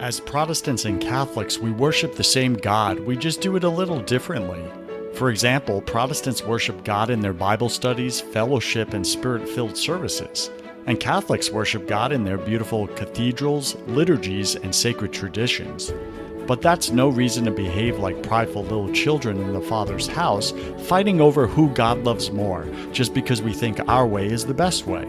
As Protestants and Catholics, we worship the same God, we just do it a little differently. For example, Protestants worship God in their Bible studies, fellowship, and spirit-filled services. And Catholics worship God in their beautiful cathedrals, liturgies, and sacred traditions. But that's no reason to behave like prideful little children in the Father's house, fighting over who God loves more, just because we think our way is the best way.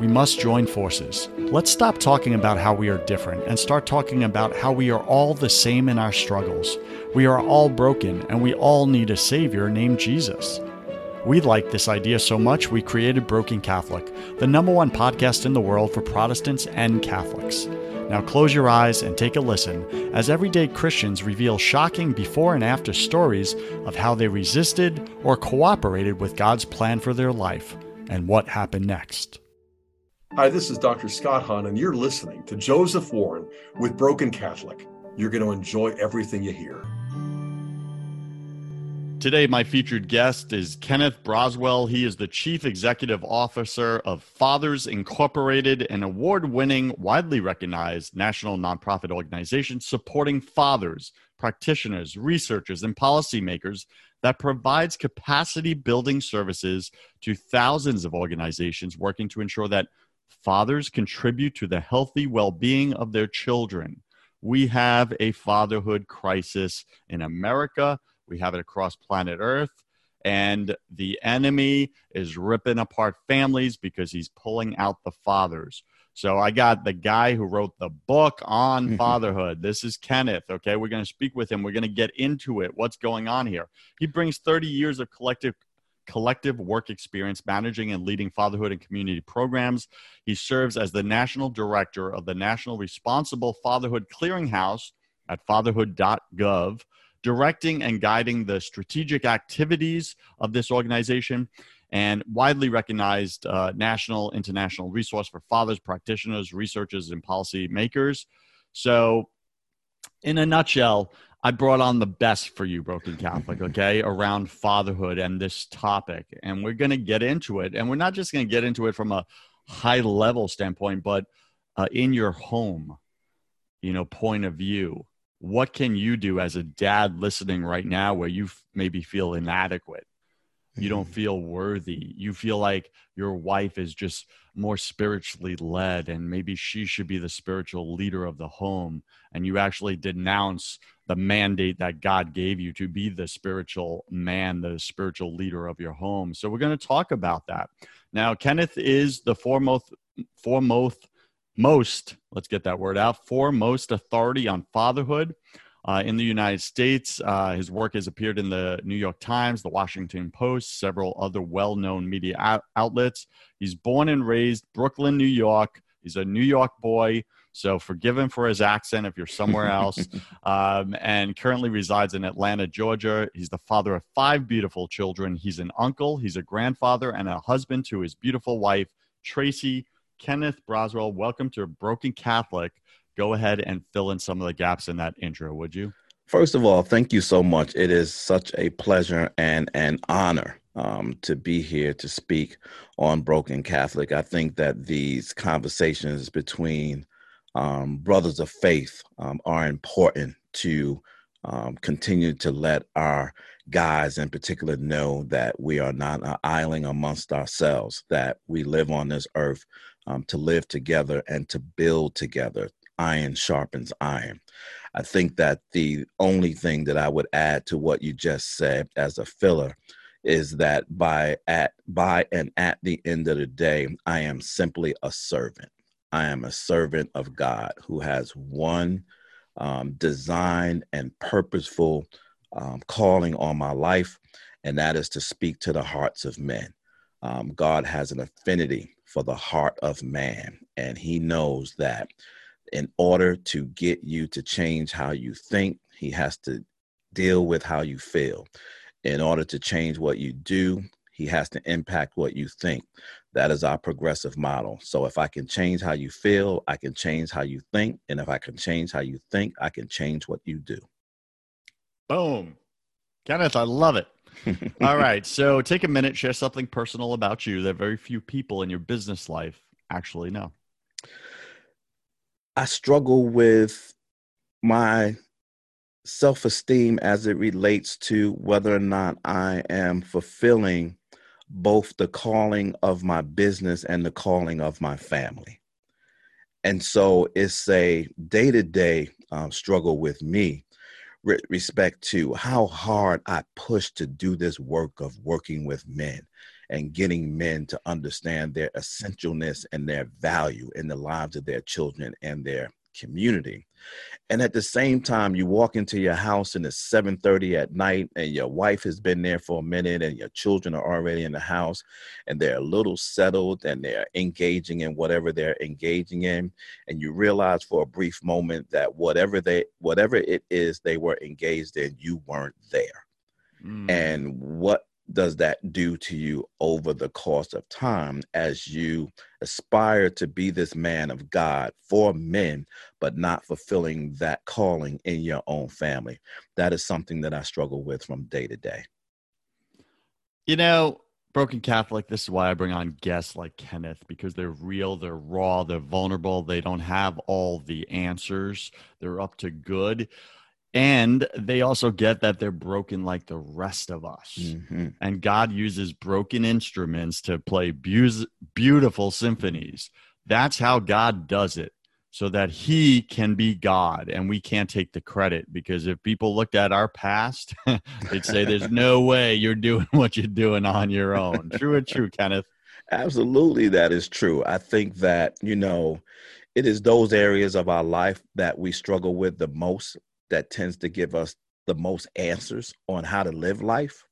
We must join forces. Let's stop talking about how we are different and start talking about how we are all the same in our struggles. We are all broken and we all need a Savior named Jesus. We like this idea so much we created Broken Catholic, the #1 podcast in the world for Protestants and Catholics. Now close your eyes and take a listen as everyday Christians reveal shocking before and after stories of how they resisted or cooperated with God's plan for their life and what happened next. Hi, this is Dr. Scott Hahn, and you're listening to Joseph Warren with Broken Catholic. You're going to enjoy everything you hear. Today, my featured guest is Kenneth Braswell. He is the Chief Executive Officer of Fathers Incorporated, an award-winning, widely recognized national nonprofit organization supporting fathers, practitioners, researchers, and policymakers that provides capacity-building services to thousands of organizations working to ensure that fathers contribute to the healthy well-being of their children. We have a fatherhood crisis in America. We have it across planet Earth. And the enemy is ripping apart families because he's pulling out the fathers. So I got the guy who wrote the book on fatherhood. This is Kenneth, okay? We're going to speak with him. We're going to get into it. What's going on here? He brings 30 years of collective work experience managing and leading fatherhood and community programs. He serves as the national director of the National Responsible Fatherhood Clearinghouse at fatherhood.gov, directing and guiding the strategic activities of this organization, and widely recognized national, international resource for fathers, practitioners, researchers, and policymakers. So in a nutshell, I brought on the best for you, Broken Catholic, okay, around fatherhood and this topic. And we're going to get into it. And we're not just going to get into it from a high-level standpoint, but in your home, you know, point of view. What can you do as a dad listening right now where you maybe feel inadequate? You don't feel worthy. You feel like your wife is just more spiritually led and maybe she should be the spiritual leader of the home. And you actually denounce the mandate that God gave you to be the spiritual man, the spiritual leader of your home. So we're going to talk about that. Now, Kenneth is the foremost authority on fatherhood in the United States. His work has appeared in the New York Times, the Washington Post, several other well-known media outlets. He's born and raised Brooklyn, New York. He's a New York boy, so forgive him for his accent if you're somewhere else, and currently resides in Atlanta, Georgia. He's the father of 5 beautiful children. He's an uncle, he's a grandfather, and a husband to his beautiful wife, Tracy Kenneth Braswell. Welcome to Broken Catholic. Go ahead and fill in some of the gaps in that intro, would you? First of all, thank you so much. It is such a pleasure and an honor to be here to speak on Broken Catholic. I think that these conversations between brothers of faith are important to continue to let our guys in particular know that we are not an island amongst ourselves, that we live on this earth to live together and to build together. Iron sharpens iron. I think that the only thing that I would add to what you just said as a filler is that by and at the end of the day, I am simply a servant. I am a servant of God who has one design and purposeful calling on my life, and that is to speak to the hearts of men. God has an affinity for the heart of man, and He knows that in order to get you to change how you think, He has to deal with how you feel. In order to change what you do, he has to impact what you think. That is our progressive model. So if I can change how you feel, I can change how you think. And if I can change how you think, I can change what you do. Boom. Kenneth, I love it. All right. So take a minute, share something personal about you that very few people in your business life actually know. I struggle with my self-esteem as it relates to whether or not I am fulfilling both the calling of my business and the calling of my family. And so it's a day-to-day struggle with me with respect to how hard I push to do this work of working with men and getting men to understand their essentialness and their value in the lives of their children and their community. And at the same time, you walk into your house and it's 7:30 at night and your wife has been there for a minute and your children are already in the house and they're a little settled and they're engaging in whatever they're engaging in. And you realize for a brief moment that whatever it is they were engaged in, you weren't there. Mm. And what does that do to you over the course of time as you aspire to be this man of God for men, but not fulfilling that calling in your own family? That is something that I struggle with from day to day. You know, Broken Catholic, this is why I bring on guests like Kenneth, because they're real, they're raw, they're vulnerable. They don't have all the answers. They're up to good. And they also get that they're broken like the rest of us. Mm-hmm. And God uses broken instruments to play beautiful symphonies. That's how God does it, so that he can be God and we can't take the credit. Because if people looked at our past, they'd say, there's no way you're doing what you're doing on your own. True and true, Kenneth. Absolutely, that is true. I think that, you know, it is those areas of our life that we struggle with the most that tends to give us the most answers on how to live life.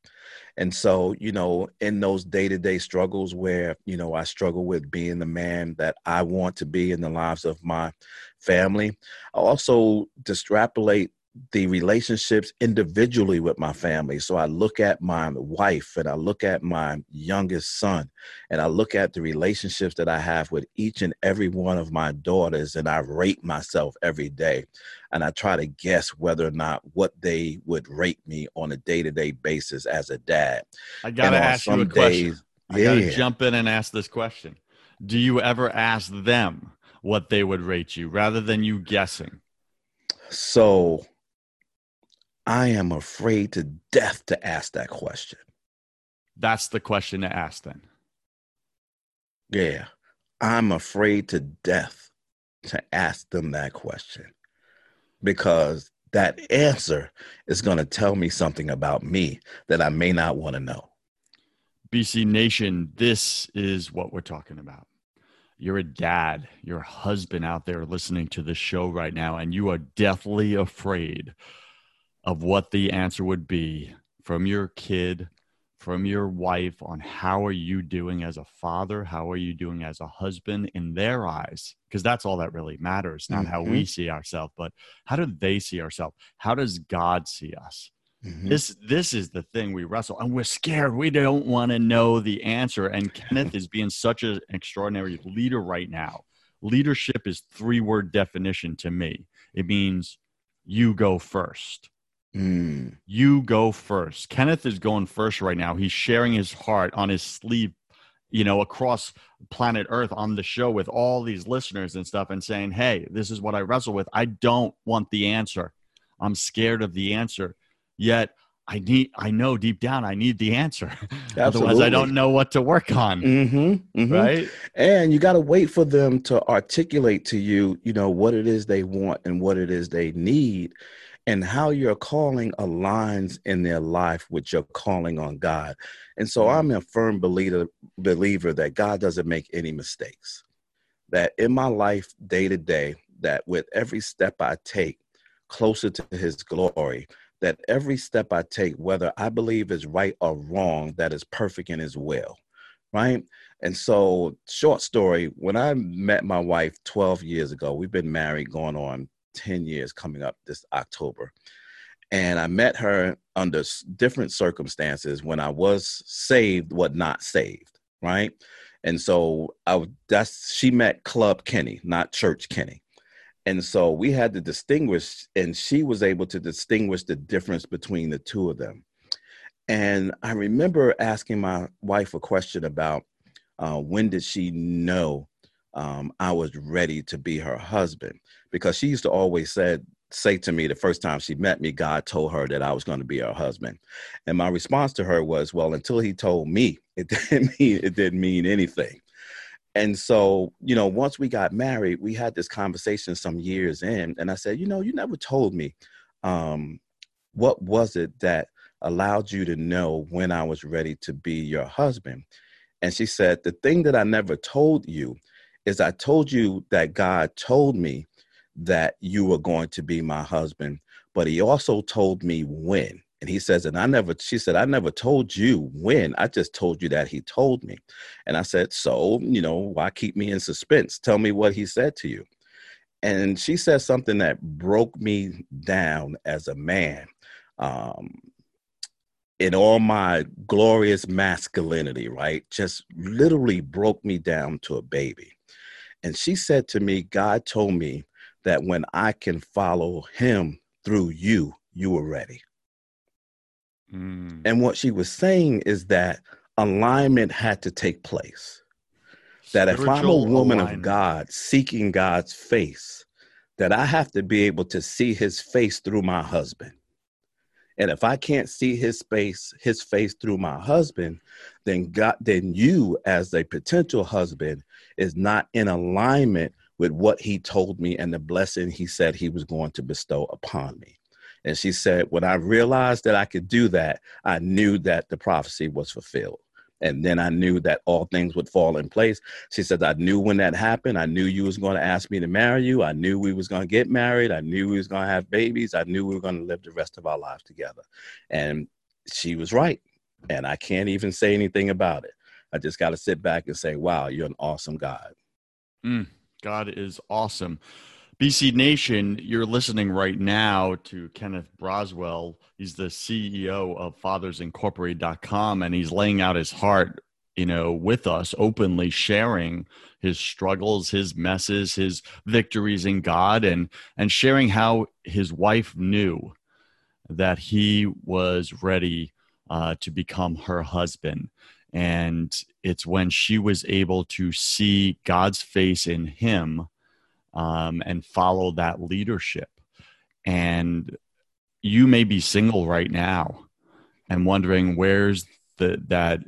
And so, you know, in those day-to-day struggles where, you know, I struggle with being the man that I want to be in the lives of my family, I also extrapolate the relationships individually with my family. So I look at my wife and I look at my youngest son and I look at the relationships that I have with each and every one of my daughters, and I rate myself every day. And I try to guess whether or not what they would rate me on a day-to-day basis as a dad. I got to ask you a question. I got to jump in and ask this question. Do you ever ask them what they would rate you rather than you guessing? So I am afraid to death to ask that question. That's the question to ask then. Yeah. I'm afraid to death to ask them that question, because that answer is going to tell me something about me that I may not want to know. BC Nation, this is what we're talking about. You're a dad, you're a husband out there listening to this show right now, and you are deathly afraid of what the answer would be from your kid, from your wife, on how are you doing as a father, how are you doing as a husband in their eyes, because that's all that really matters, not mm-hmm. how we see ourselves, but how do they see ourselves? How does God see us? Mm-hmm. This is the thing we wrestle, and we're scared. We don't want to know the answer. And Kenneth is being such an extraordinary leader right now. Leadership is 3-word definition to me. It means you go first. Mm. You go first. Kenneth is going first right now. He's sharing his heart on his sleeve, you know, across planet Earth on the show with all these listeners and stuff, and saying, hey, this is what I wrestle with. I don't want the answer. I'm scared of the answer. Yet I know deep down, I need the answer. Otherwise I don't know what to work on. Mm-hmm, mm-hmm. Right. And you got to wait for them to articulate to you, you know, what it is they want and what it is they need, and how your calling aligns in their life with your calling on God. And so I'm a firm believer that God doesn't make any mistakes, that in my life day to day, that with every step I take closer to his glory, that every step I take, whether I believe is right or wrong, that is perfect in his will, right? And so, short story, when I met my wife 12 years ago, we've been married going on 10 years coming up this October. And I met her under different circumstances when I was saved, what not saved, right? And so she met Club Kenny, not Church Kenny. And so we had to distinguish, and she was able to distinguish the difference between the two of them. And I remember asking my wife a question about when did she know I was ready to be her husband? Because she used to always say to me the first time she met me, God told her that I was going to be her husband. And my response to her was, well, until he told me, it didn't mean anything. And so, once we got married, we had this conversation some years in, and I said, you never told me what was it that allowed you to know when I was ready to be your husband. And she said, the thing that I never told you is I told you that God told me that you were going to be my husband, but he also told me when. And he says, she said, I never told you when, I just told you that he told me. And I said, so, why keep me in suspense? Tell me what he said to you. And she said something that broke me down as a man, in all my glorious masculinity, right? Just literally broke me down to a baby. And she said to me, God told me that when I can follow him through you, you are ready. And what she was saying is that alignment had to take place. That if I'm a woman of God seeking God's face, that I have to be able to see his face through my husband. And if I can't see his face through my husband, then you as a potential husband is not in alignment with what he told me and the blessing he said he was going to bestow upon me. And she said, when I realized that I could do that, I knew that the prophecy was fulfilled. And then I knew that all things would fall in place. She said, I knew when that happened. I knew you was going to ask me to marry you. I knew we was going to get married. I knew we was going to have babies. I knew we were going to live the rest of our lives together. And she was right. And I can't even say anything about it. I just got to sit back and say, wow, you're an awesome God. God is awesome. BC Nation, you're listening right now to Kenneth Braswell. He's the CEO of fathersincorporated.com, and he's laying out his heart, with us, openly sharing his struggles, his messes, his victories in God, and sharing how his wife knew that he was ready to become her husband. And it's when she was able to see God's face in him and follow that leadership. And you may be single right now and wondering where's that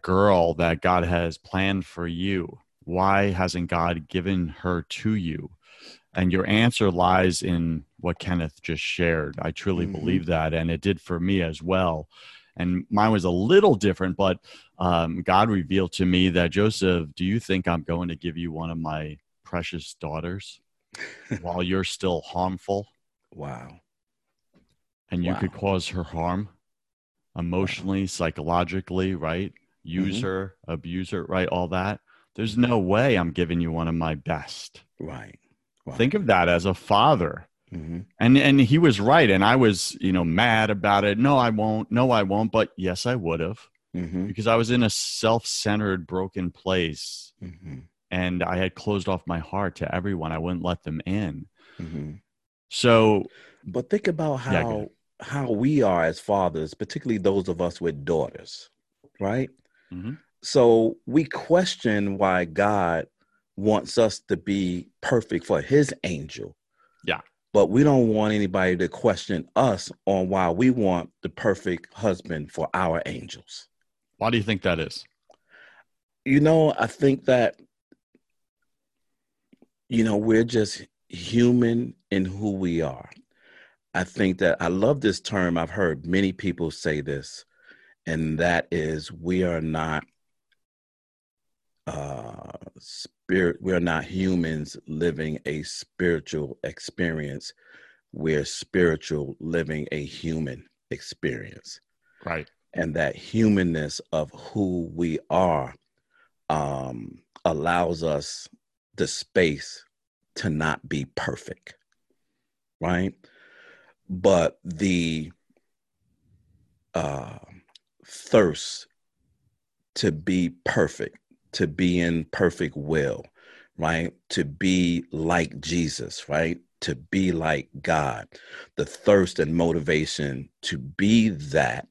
girl that God has planned for you. Why hasn't God given her to you? And your answer lies in what Kenneth just shared. I truly believe that, and it did for me as well. And mine was a little different, but God revealed to me that, Joseph, do you think I'm going to give you one of my precious daughters while you're still harmful? Wow. And you could cause her harm emotionally, psychologically, right? Use her, abuse her, right? All that. There's no way I'm giving you one of my best. Right. Wow. Think of that as a father. And he was right. And I was, mad about it. No, I won't. But yes, I would have, because I was in a self-centered, broken place. And I had closed off my heart to everyone. I wouldn't let them in. So, but think about how we are as fathers, particularly those of us with daughters, right? So we question why God wants us to be perfect for his angel. Yeah. But we don't want anybody to question us on why we want the perfect husband for our angels. Why do you think that is? I think that we're just human in who we are. I think that I love this term. I've heard many people say this, and that is we are not we are not humans living a spiritual experience. We're spiritual living a human experience. Right. And that humanness of who we are allows us the space to not be perfect, right? But the thirst to be perfect, to be in perfect will, right? To be like Jesus, right? To be like God. The thirst and motivation to be that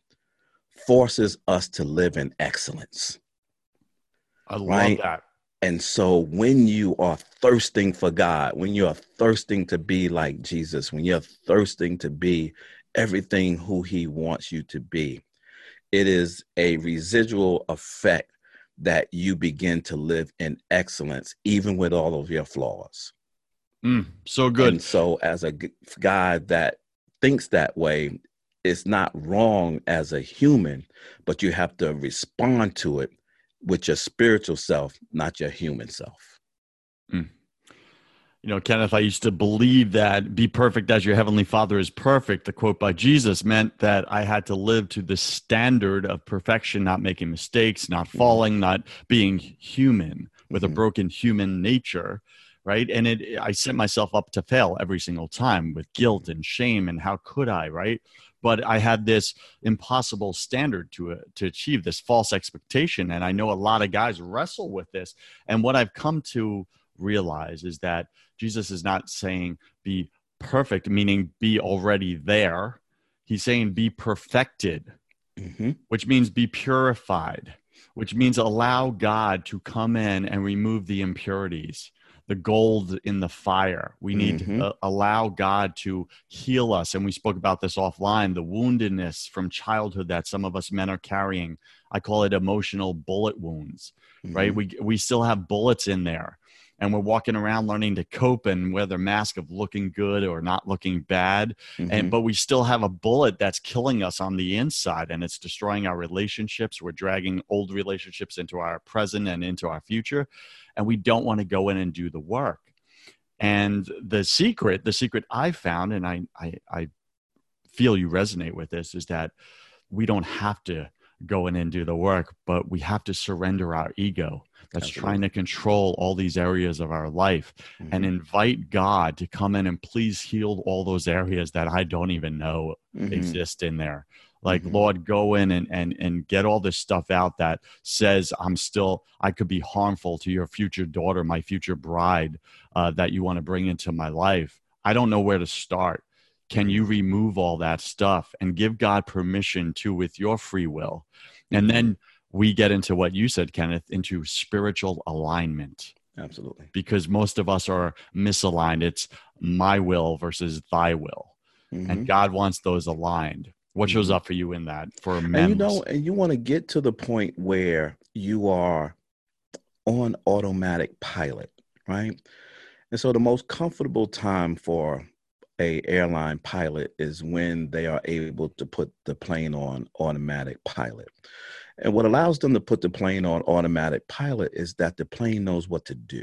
forces us to live in excellence. I love that. And so when you are thirsting for God, when you are thirsting to be like Jesus, when you're thirsting to be everything who he wants you to be, it is a residual effect that you begin to live in excellence, even with all of your flaws. So good. And so as a guy that thinks that way, it's not wrong as a human, but you have to respond to it with your spiritual self, not your human self. You know, Kenneth, I used to believe that be perfect as your heavenly Father is perfect, the quote by Jesus, meant that I had to live to the standard of perfection, not making mistakes, not falling, not being human with a broken human nature. Right. And I set myself up to fail every single time with guilt and shame. And how could I? Right. But I had this impossible standard to achieve, this false expectation. And I know a lot of guys wrestle with this. And what I've come to realize is that Jesus is not saying be perfect, meaning be already there. He's saying be perfected, which means be purified, which means allow God to come in and remove the impurities, the gold in the fire. We need to allow God to heal us. And we spoke about this offline, the woundedness from childhood that some of us men are carrying. I call it emotional bullet wounds, right? We still have bullets in there and we're walking around learning to cope and wear the mask of looking good or not looking bad. But we still have a bullet that's killing us on the inside and it's destroying our relationships. We're dragging old relationships into our present and into our future. And we don't want to go in and do the work. And the secret I found, and I feel you resonate with this, is that we don't have to go in and do the work, but we have to surrender our ego that's trying to control all these areas of our life and invite God to come in and please heal all those areas that I don't even know exist in there. Like, Lord, go in and get all this stuff out that says I could be harmful to your future daughter, my future bride that you want to bring into my life. I don't know where to start. Can you remove all that stuff and give God permission to with your free will? And then we get into what you said, Kenneth, into spiritual alignment. Absolutely. Because most of us are misaligned. It's my will versus thy will. And God wants those aligned. What shows up for you in that for men? And you want to get to the point where you are on automatic pilot, right? And so the most comfortable time for a airline pilot is when they are able to put the plane on automatic pilot. And what allows them to put the plane on automatic pilot is that the plane knows what to do.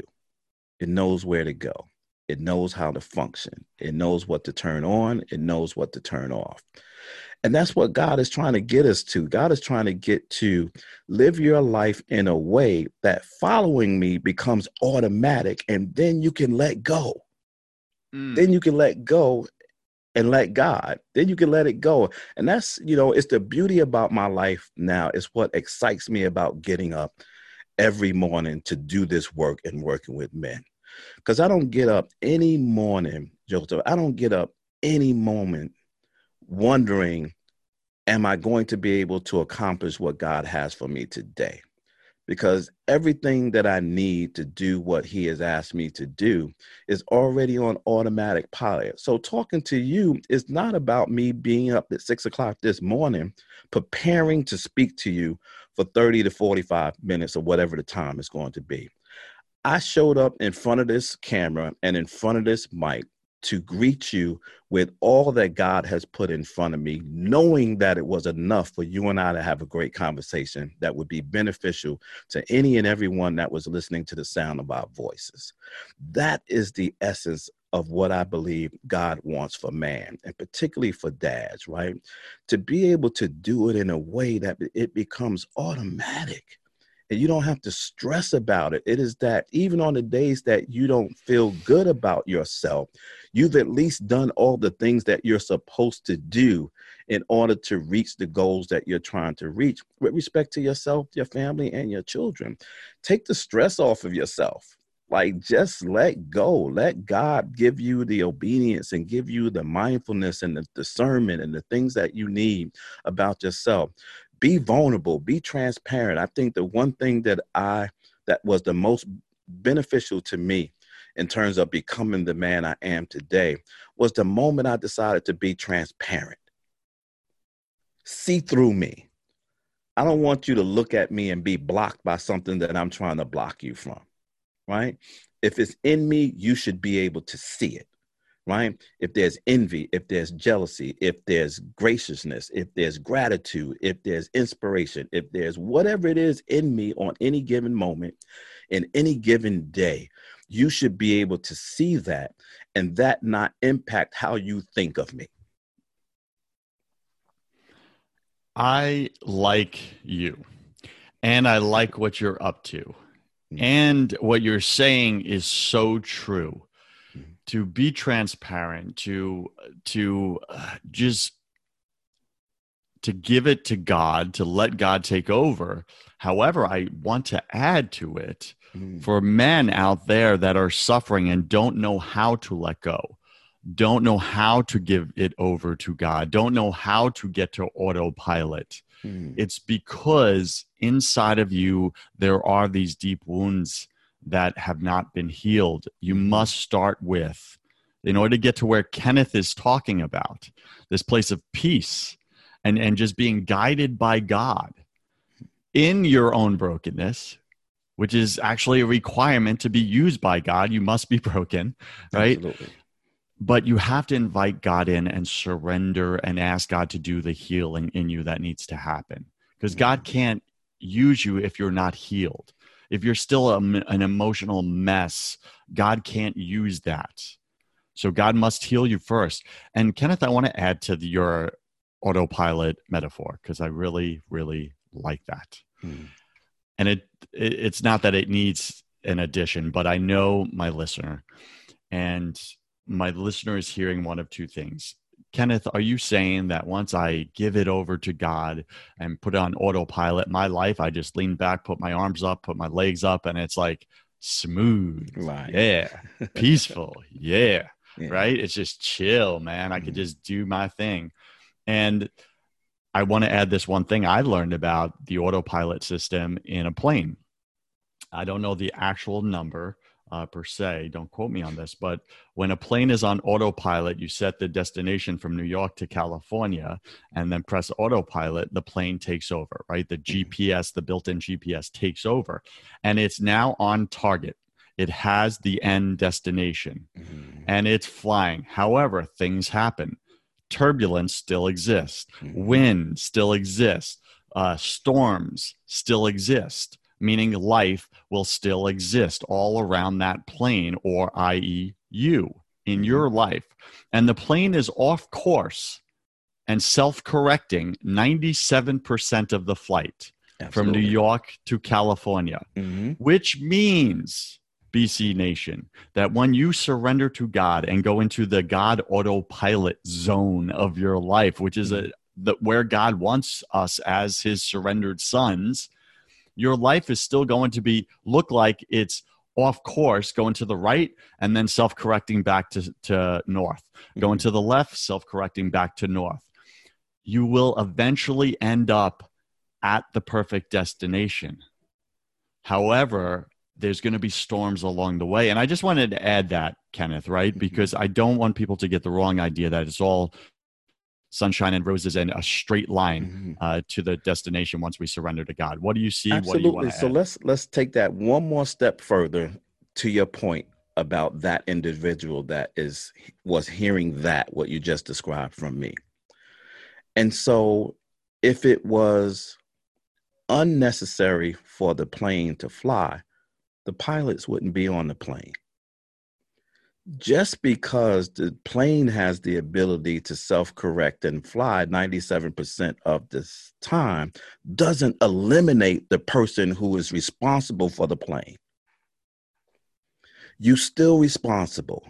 It knows where to go. It knows how to function. It knows what to turn on. It knows what to turn off. And that's what God is trying to get us to. God is trying to get to live your life in a way that following me becomes automatic, and then you can let go. Then you can let go and let God. Then you can let it go. And that's, it's the beauty about my life now. It's what excites me about getting up every morning to do this work and working with men. Because I don't get up any morning, Joseph, I don't get up any moment wondering, am I going to be able to accomplish what God has for me today? Because everything that I need to do what he has asked me to do is already on automatic pilot. So talking to you is not about me being up at 6:00 this morning, preparing to speak to you for 30 to 45 minutes or whatever the time is going to be. I showed up in front of this camera and in front of this mic to greet you with all that God has put in front of me, knowing that it was enough for you and I to have a great conversation that would be beneficial to any and everyone that was listening to the sound of our voices. That is the essence of what I believe God wants for man, and particularly for dads, right? To be able to do it in a way that it becomes automatic. and you don't have to stress about it. It is that even on the days that you don't feel good about yourself, you've at least done all the things that you're supposed to do in order to reach the goals that you're trying to reach with respect to yourself, your family, and your children. Take the stress off of yourself. Like, just let go. Let God give you the obedience and give you the mindfulness and the discernment and the things that you need about yourself. Be vulnerable, be transparent. I think the one thing that was the most beneficial to me in terms of becoming the man I am today was the moment I decided to be transparent. See through me. I don't want you to look at me and be blocked by something that I'm trying to block you from. Right? If it's in me, you should be able to see it, right? If there's envy, if there's jealousy, if there's graciousness, if there's gratitude, if there's inspiration, if there's whatever it is in me on any given moment, in any given day, you should be able to see that and that not impact how you think of me. I like you, and I like what you're up to. And what you're saying is so true. To be transparent, to give it to God, to let God take over. However, I want to add to it for men out there that are suffering and don't know how to let go, don't know how to give it over to God, don't know how to get to autopilot. It's because inside of you, there are these deep wounds that have not been healed. You must start with, in order to get to where Kenneth is talking about, this place of peace and just being guided by God in your own brokenness, which is actually a requirement to be used by God. You must be broken, right? Absolutely. But you have to invite God in and surrender and ask God to do the healing in you that needs to happen. Because God can't use you if you're not healed. If you're still an emotional mess, God can't use that. So God must heal you first. And Kenneth, I want to add to your autopilot metaphor because I really, really like that. And it's not that it needs an addition, but I know my listener, and my listener is hearing one of two things. Kenneth, are you saying that once I give it over to God and put on autopilot, my life, I just lean back, put my arms up, put my legs up, and it's like smooth, right? Yeah, peaceful, yeah, right? It's just chill, man. I could just do my thing. And I want to add this one thing I learned about the autopilot system in a plane. I don't know the actual number, per se, don't quote me on this, but when a plane is on autopilot, you set the destination from New York to California and then press autopilot, the plane takes over, right? The GPS, the built-in GPS takes over, and it's now on target. It has the end destination and it's flying. However, things happen. Turbulence still exists. Wind still exists. Storms still exist. Meaning life will still exist all around that plane, or i.e. you in your life. And the plane is off course and self-correcting 97% of the flight. Absolutely. From New York to California, which means, BC Nation, that when you surrender to God and go into the God autopilot zone of your life, which is where God wants us as his surrendered sons, your life is still going to look like it's off course, going to the right and then self-correcting back to north, going to the left, self-correcting back to north. You will eventually end up at the perfect destination. However, there's going to be storms along the way. And I just wanted to add that, Kenneth, right? Because I don't want people to get the wrong idea that it's all sunshine and roses and a straight line to the destination once we surrender to God. What do you see? Absolutely. What do you want to add? Let's take that one more step further to your point about that individual that was hearing that, what you just described from me. And so if it was unnecessary for the plane to fly, the pilots wouldn't be on the plane. just because the plane has the ability to self-correct and fly 97% of the time doesn't eliminate the person who is responsible for the plane. You're still responsible.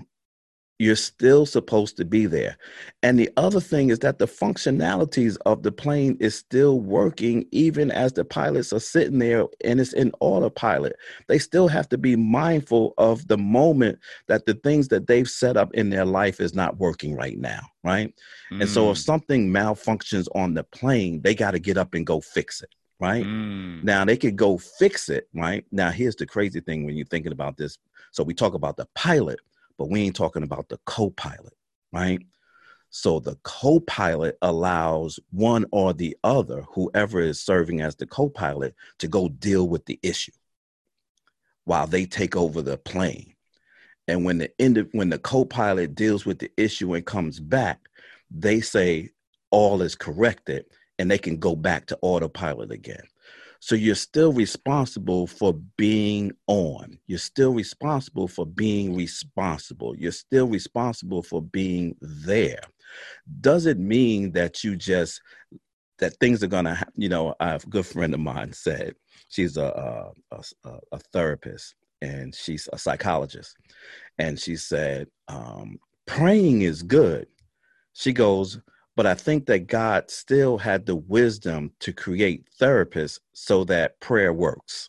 You're still supposed to be there. And the other thing is that the functionalities of the plane is still working even as the pilots are sitting there and it's in autopilot. They still have to be mindful of the moment that the things that they've set up in their life is not working right now, right? Mm. And so if something malfunctions on the plane, they got to get up and go fix it, right? Mm. Now they could go fix it, right? Now here's the crazy thing when you're thinking about this. So we talk about the pilot, but we ain't talking about the co-pilot, right? So the co-pilot allows one or the other, whoever is serving as the co-pilot, to go deal with the issue while they take over the plane. And when the co-pilot deals with the issue and comes back, they say all is corrected and they can go back to autopilot again. So you're still responsible for being on. You're still responsible for being responsible. You're still responsible for being there. Doesn't mean that you just, that things are going to happen. You know, a good friend of mine said, she's a therapist and she's a psychologist. And she said, praying is good. She goes, but I think that God still had the wisdom to create therapists so that prayer works.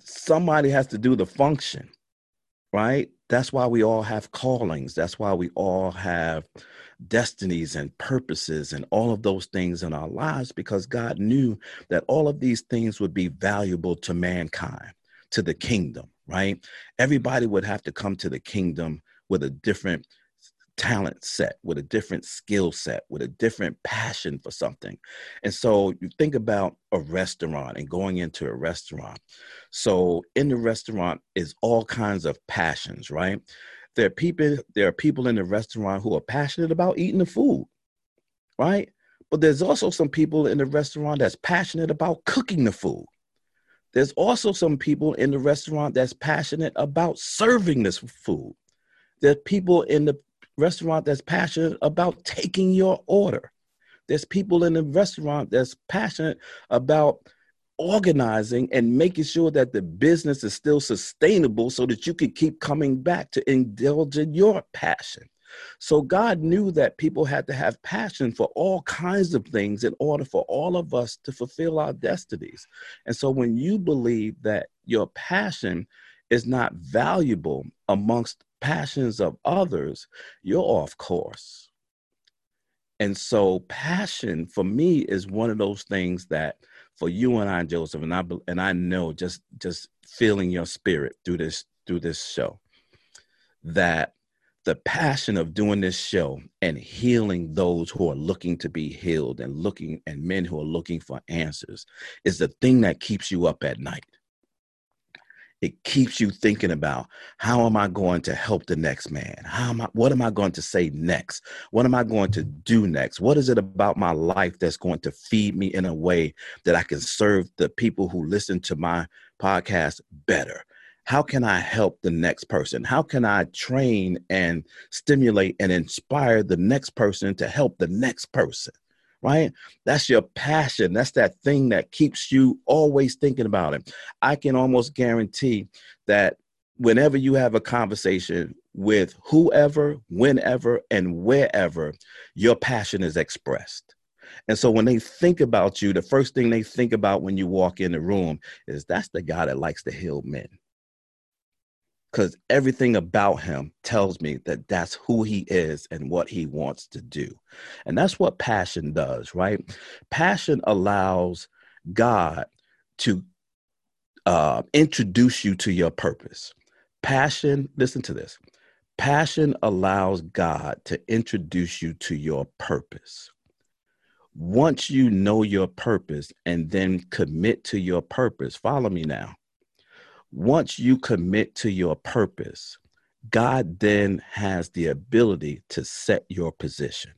Somebody has to do the function, right? That's why we all have callings. That's why we all have destinies and purposes and all of those things in our lives, because God knew that all of these things would be valuable to mankind, to the kingdom, right? Everybody would have to come to the kingdom with a different talent set, with a different skill set, with a different passion for something. And so you think about a restaurant and going into a restaurant. So in the restaurant is all kinds of passions, right? There are people in the restaurant who are passionate about eating the food, right? But there's also some people in the restaurant that's passionate about cooking the food. There's also some people in the restaurant that's passionate about serving this food. There's people in the restaurant that's passionate about taking your order. There's people in the restaurant that's passionate about organizing and making sure that the business is still sustainable so that you can keep coming back to indulge in your passion. So God knew that people had to have passion for all kinds of things in order for all of us to fulfill our destinies. And so when you believe that your passion is not valuable amongst passions of others, you're off course. And so passion for me is one of those things that for you and I, Joseph, and I know just feeling your spirit through this show, that the passion of doing this show and healing those who are looking to be healed and looking and men who are looking for answers is the thing that keeps you up at night. It keeps you thinking about, how am I going to help the next man? What am I going to say next? What am I going to do next? What is it about my life that's going to feed me in a way that I can serve the people who listen to my podcast better? How can I help the next person? How can I train and stimulate and inspire the next person to help the next person? Right? That's your passion. That's that thing that keeps you always thinking about it. I can almost guarantee that whenever you have a conversation with whoever, whenever, and wherever, your passion is expressed. And so when they think about you, the first thing they think about when you walk in the room is, that's the guy that likes to heal men. Because everything about him tells me that that's who he is and what he wants to do. And that's what passion does, right? Passion allows God to introduce you to your purpose. Passion, listen to this. Passion allows God to introduce you to your purpose. Once you know your purpose and then commit to your purpose, follow me now. Once you commit to your purpose, God then has the ability to set your position.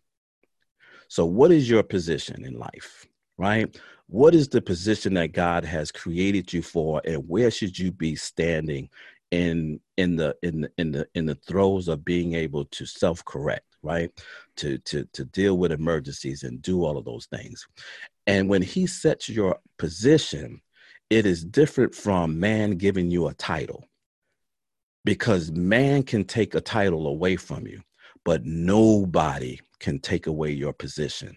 So what is your position in life, right? What is the position that God has created you for, and where should you be standing in the throes of being able to self-correct, right? To deal with emergencies and do all of those things. And when he sets your position, it is different from man giving you a title, because man can take a title away from you, but nobody can take away your position.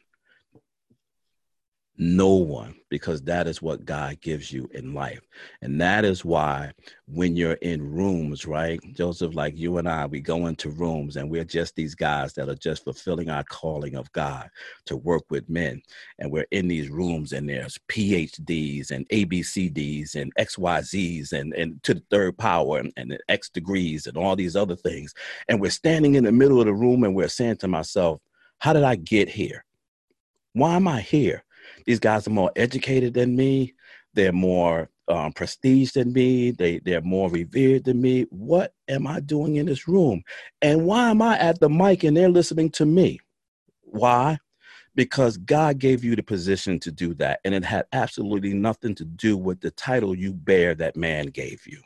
No one, because that is what God gives you in life. And that is why when you're in rooms, right, Joseph, like you and I, we go into rooms and we're just these guys that are just fulfilling our calling of God to work with men. And we're in these rooms and there's PhDs and ABCDs and XYZs and to the third power and X degrees and all these other things. And we're standing in the middle of the room and we're saying to myself, how did I get here? Why am I here? These guys are more educated than me. They're more prestige than me. They're more revered than me. What am I doing in this room? And why am I at the mic and they're listening to me? Why? Because God gave you the position to do that. And it had absolutely nothing to do with the title you bear that man gave you.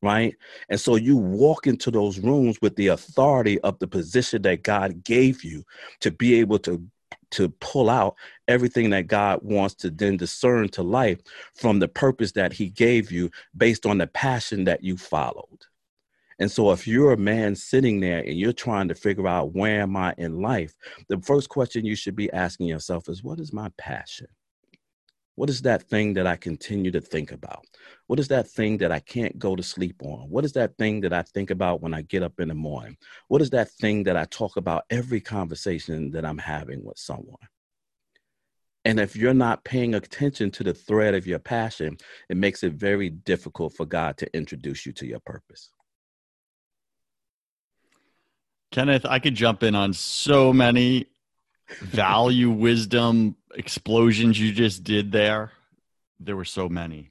Right? And so you walk into those rooms with the authority of the position that God gave you to be able to pull out everything that God wants to then discern to life from the purpose that he gave you based on the passion that you followed. And so if you're a man sitting there and you're trying to figure out where am I in life, the first question you should be asking yourself is, what is my passion? What is that thing that I continue to think about? What is that thing that I can't go to sleep on? What is that thing that I think about when I get up in the morning? What is that thing that I talk about every conversation that I'm having with someone? And if you're not paying attention to the thread of your passion, it makes it very difficult for God to introduce you to your purpose. Kenneth, I could jump in on so many value, wisdom, explosions you just did there. There were so many.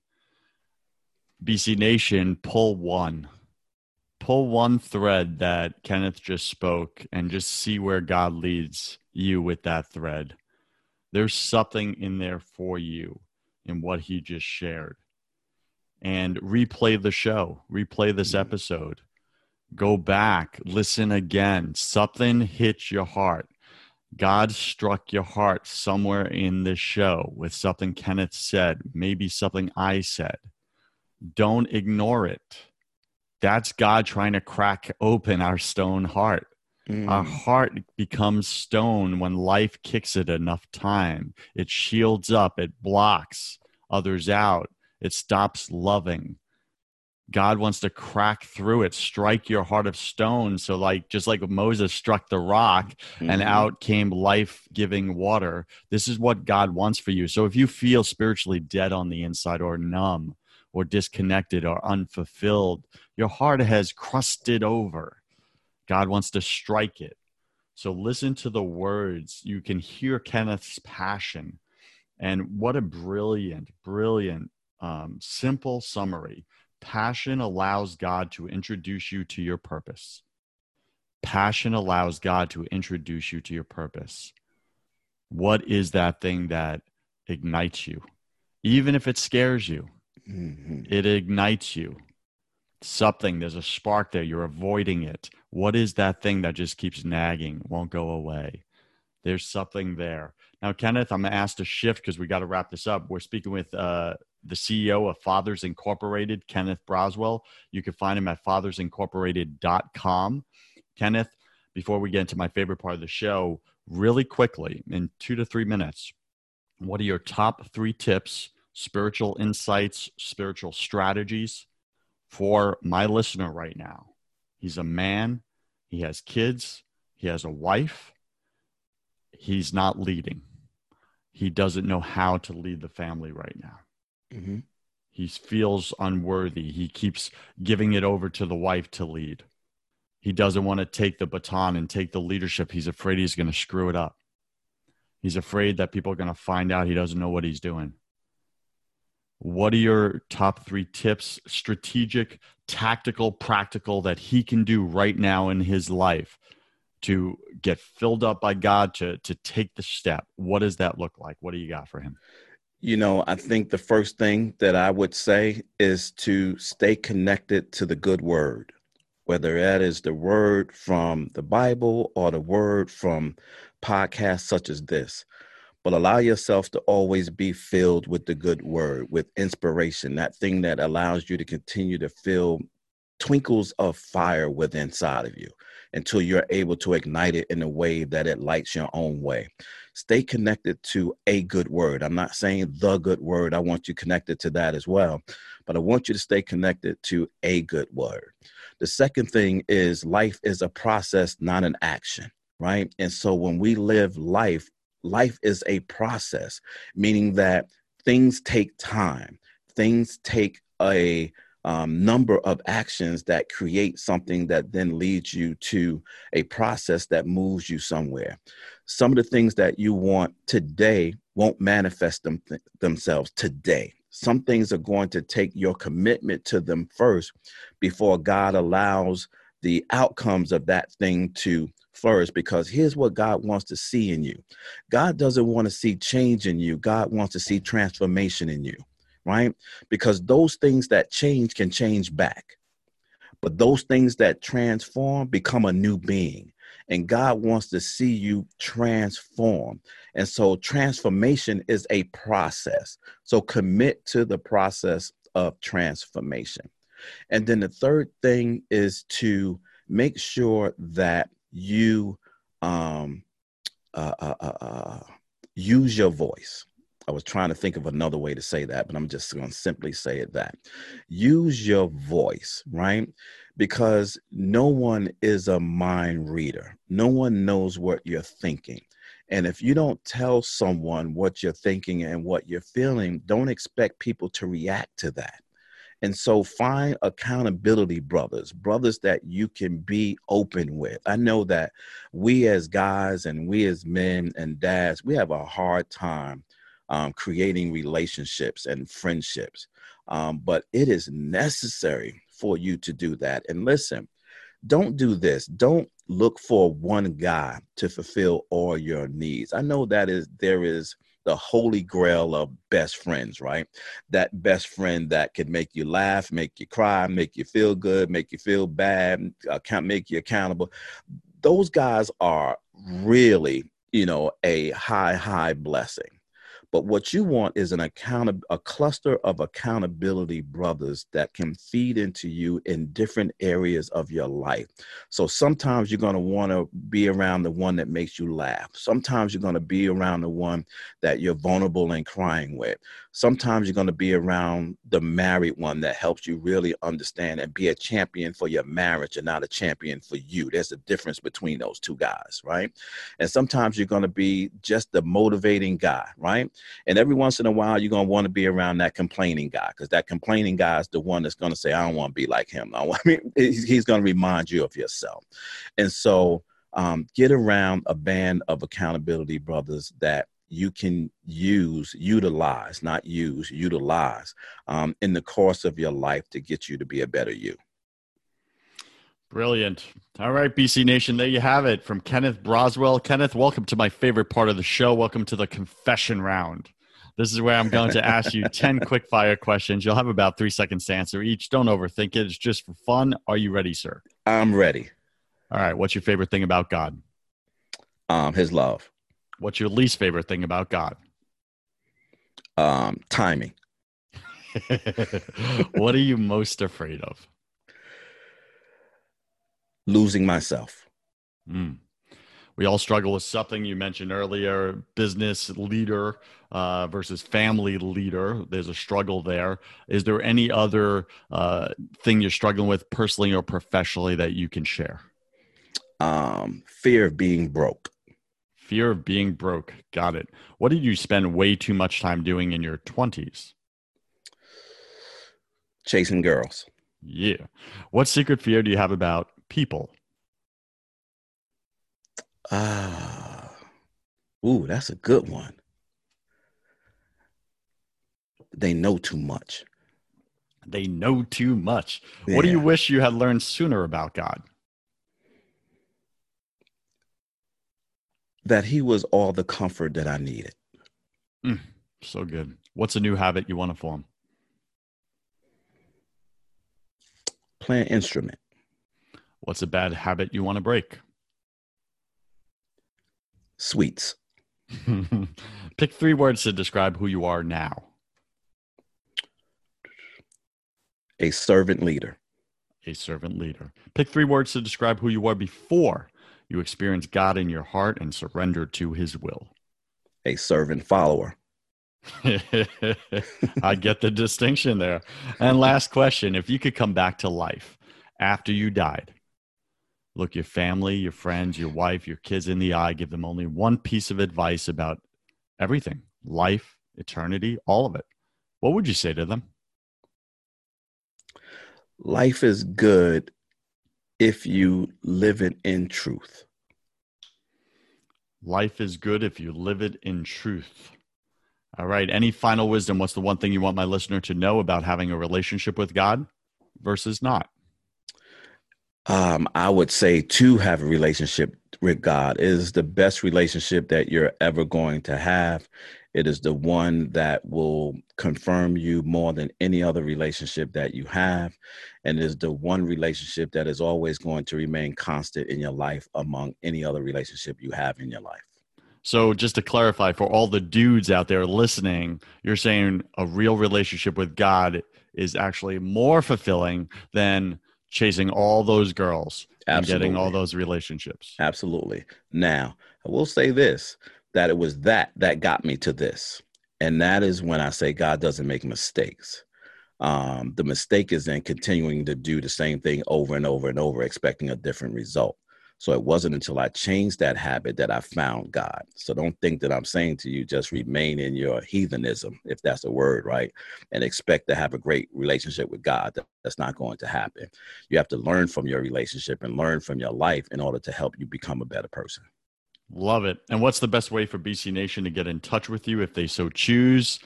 BC Nation, pull one thread that Kenneth just spoke and just see where God leads you with that thread. There's something in there for you in what he just shared. And replay the show, replay this episode, go back, listen again. Something hits your heart. God struck your heart somewhere in this show with something Kenneth said, maybe something I said. Don't ignore it. That's God trying to crack open our stone heart. Our heart becomes stone when life kicks it enough time. It shields up. It blocks others out. It stops loving. God wants to crack through it, strike your heart of stone. So like, just like Moses struck the rock and out came life-giving water. This is what God wants for you. So if you feel spiritually dead on the inside or numb or disconnected or unfulfilled, your heart has crusted over. God wants to strike it. So listen to the words. You can hear Kenneth's passion. And what a brilliant, brilliant, simple summary. Passion allows God to introduce you to your purpose. Passion allows God to introduce you to your purpose. What is that thing that ignites you? Even if it scares you, it ignites you. Something, there's a spark there, you're avoiding it. What is that thing that just keeps nagging, won't go away? There's something there. Now, Kenneth, I'm asked to shift because we got to wrap this up. We're speaking with the CEO of Fathers Incorporated, Kenneth Braswell. You can find him at fathersincorporated.com. Kenneth, before we get into my favorite part of the show, really quickly, in 2 to 3 minutes, what are your top 3 tips, spiritual insights, spiritual strategies for my listener right now? He's a man. He has kids. He has a wife. He's not leading. He doesn't know how to lead the family right now. He feels unworthy. He keeps giving it over to the wife to lead. He doesn't want to take the baton and take the leadership. He's afraid he's going to screw it up. He's afraid that people are going to find out he doesn't know what he's doing. What are your top 3 tips, strategic, tactical, practical, that he can do right now in his life to get filled up by God, to take the step? What does that look like? What do you got for him? You know, I think the first thing that I would say is to stay connected to the good word, whether that is the word from the Bible or the word from podcasts such as this. But allow yourself to always be filled with the good word, with inspiration, that thing that allows you to continue to feel twinkles of fire within inside of you until you're able to ignite it in a way that it lights your own way. Stay connected to a good word. I'm not saying the good word. I want you connected to that as well, but I want you to stay connected to a good word. The second thing is life is a process, not an action, right? And so when we live life, life is a process, meaning that things take time. Things take a number of actions that create something that then leads you to a process that moves you somewhere. Some of the things that you want today won't manifest themselves today. Some things are going to take your commitment to them first before God allows the outcomes of that thing to flourish, because here's what God wants to see in you. God doesn't want to see change in you. God wants to see transformation in you. Right? Because those things that change can change back. But those things that transform become a new being. And God wants to see you transform. And so transformation is a process. So commit to the process of transformation. And then the third thing is to make sure that you use your voice. I was trying to think of another way to say that, but I'm just going to simply say it that. Use your voice, right? Because no one is a mind reader. No one knows what you're thinking. And if you don't tell someone what you're thinking and what you're feeling, don't expect people to react to that. And so find accountability brothers that you can be open with. I know that we as guys and we as men and dads, we have a hard time creating relationships and friendships. But it is necessary for you to do that. And listen, don't do this. Don't look for one guy to fulfill all your needs. I know that there is the holy grail of best friends, right? That best friend that could make you laugh, make you cry, make you feel good, make you feel bad, make you accountable. Those guys are really, you know, a high blessing. But what you want is a cluster of accountability brothers that can feed into you in different areas of your life. So sometimes you're going to want to be around the one that makes you laugh. Sometimes you're going to be around the one that you're vulnerable and crying with. Sometimes you're going to be around the married one that helps you really understand and be a champion for your marriage and not a champion for you. There's a difference between those two guys, right? And sometimes you're going to be just the motivating guy, right? And every once in a while, you're going to want to be around that complaining guy, because that complaining guy is the one that's going to say, I don't want to be like him. I mean, he's going to remind you of yourself. And so get around a band of accountability brothers that you can utilize in the course of your life to get you to be a better you. Brilliant. All right, BC Nation, there you have it from Kenneth Braswell. Kenneth, welcome to my favorite part of the show. Welcome to the confession round. This is where I'm going to ask you 10 quick fire questions. You'll have about 3 seconds to answer each. Don't overthink it. It's just for fun. Are you ready, sir? I'm ready. All right. What's your favorite thing about God? His love. What's your least favorite thing about God? Timing. What are you most afraid of? Losing myself. We all struggle with something. You mentioned earlier, business leader versus family leader. There's a struggle there. Is there any other thing you're struggling with personally or professionally that you can share? Fear of being broke. Fear of being broke. Got it. What did you spend way too much time doing in your 20s? Chasing girls. Yeah. What secret fear do you have about people? That's a good one. They know too much. Yeah. What do you wish you had learned sooner about God? That he was all the comfort that I needed. So good. What's a new habit you want to form? Play an instrument. What's a bad habit you want to break? Sweets. Pick three words to describe who you are now. A servant leader. A servant leader. Pick three words to describe who you are before you experience God in your heart and surrender to his will. A servant follower. I get the distinction there. And last question, if you could come back to life after you died, look your family, your friends, your wife, your kids in the eye, give them only one piece of advice about everything, life, eternity, all of it, what would you say to them? Life is good if you live it in truth. Life is good if you live it in truth. All right. Any final wisdom? What's the one thing you want my listener to know about having a relationship with God versus not? I would say to have a relationship with God is the best relationship that you're ever going to have. It is the one that will confirm you more than any other relationship that you have. And is the one relationship that is always going to remain constant in your life among any other relationship you have in your life. So just to clarify for all the dudes out there listening, you're saying a real relationship with God is actually more fulfilling than chasing all those girls and getting all those relationships. Absolutely. Now, I will say this, that it was that got me to this. And that is when I say God doesn't make mistakes. The mistake is in continuing to do the same thing over and over and over, expecting a different result. So it wasn't until I changed that habit that I found God. So don't think that I'm saying to you, just remain in your heathenism, if that's a word, right? And expect to have a great relationship with God. That's not going to happen. You have to learn from your relationship and learn from your life in order to help you become a better person. Love it. And what's the best way for BC Nation to get in touch with you if they so choose?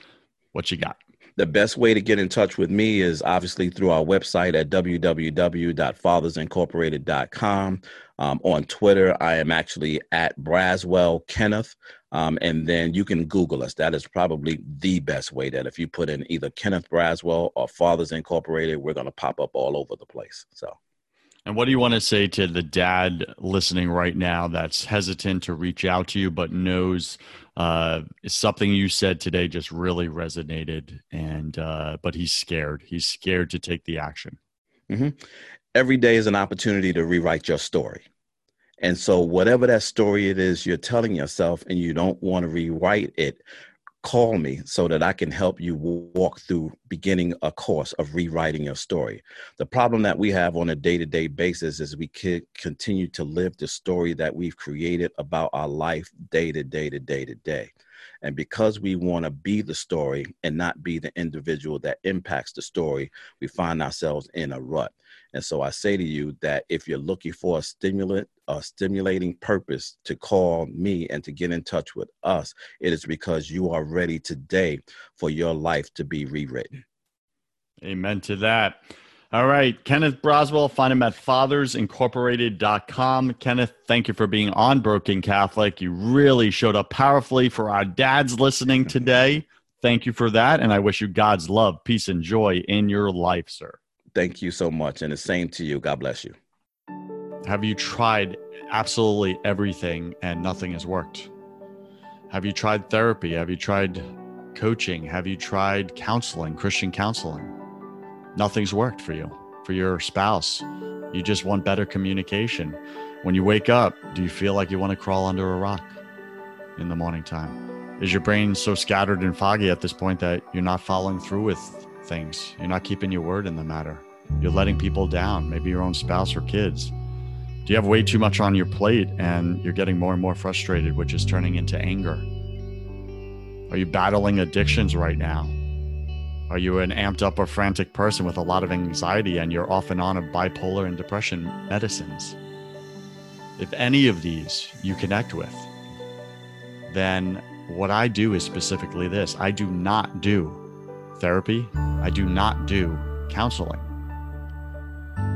What you got? The best way to get in touch with me is obviously through our website at www.fathersincorporated.com. On Twitter, I am actually at Braswell Kenneth. And then you can Google us. That is probably the best way, that if you put in either Kenneth Braswell or Fathers Incorporated, we're going to pop up all over the place. So. And what do you want to say to the dad listening right now that's hesitant to reach out to you, but knows something you said today just really resonated, and but he's scared. He's scared to take the action. Mm-hmm. Every day is an opportunity to rewrite your story. And so whatever that story it is you're telling yourself and you don't want to rewrite it, call me so that I can help you walk through beginning a course of rewriting your story. The problem that we have on a day-to-day basis is we continue to live the story that we've created about our life day to day to day to day. And because we want to be the story and not be the individual that impacts the story, we find ourselves in a rut. And so I say to you that if you're looking for a stimulating purpose to call me and to get in touch with us, it is because you are ready today for your life to be rewritten. Amen to that. All right. Kenneth Braswell, find him at fathersincorporated.com. Kenneth, thank you for being on Broken Catholic. You really showed up powerfully for our dads listening today. Thank you for that. And I wish you God's love, peace, and joy in your life, sir. Thank you so much. And the same to you. God bless you. Have you tried absolutely everything and nothing has worked? Have you tried therapy? Have you tried coaching? Have you tried counseling, Christian counseling? Nothing's worked for you, for your spouse. You just want better communication. When you wake up, do you feel like you want to crawl under a rock in the morning time? Is your brain so scattered and foggy at this point that you're not following through with things? You're not keeping your word in the matter. You're letting people down, maybe your own spouse or kids. Do you have way too much on your plate and you're getting more and more frustrated, which is turning into anger? Are you battling addictions right now? Are you an amped up or frantic person with a lot of anxiety and you're off and on of bipolar and depression medicines? If any of these you connect with, then what I do is specifically this. I do not do therapy. I do not do counseling.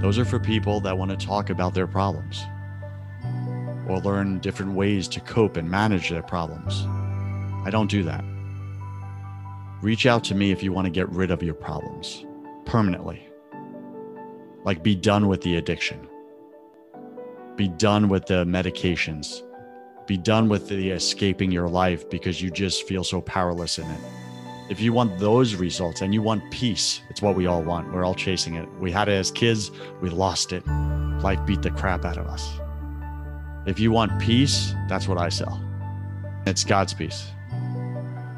Those are for people that want to talk about their problems or learn different ways to cope and manage their problems. I don't do that. Reach out to me if you want to get rid of your problems permanently. Like, be done with the addiction. Be done with the medications. Be done with the escaping your life because you just feel so powerless in it. If you want those results and you want peace, it's what we all want. We're all chasing it. We had it as kids. We lost it. Life beat the crap out of us. If you want peace, that's what I sell. It's God's peace.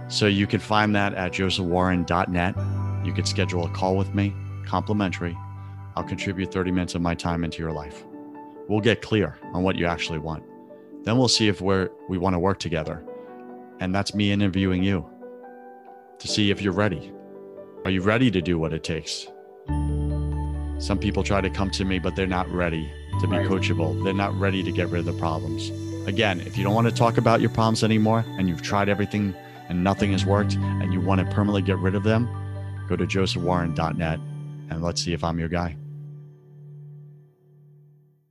So you can find that at josephwarren.net. You can schedule a call with me, complimentary. I'll contribute 30 minutes of my time into your life. We'll get clear on what you actually want. Then we'll see if we want to work together. And that's me interviewing you to see if you're ready. Are you ready to do what it takes? Some people try to come to me, but they're not ready to be coachable. They're not ready to get rid of the problems. Again, if you don't want to talk about your problems anymore and you've tried everything and nothing has worked and you want to permanently get rid of them, go to josephwarren.net and let's see if I'm your guy.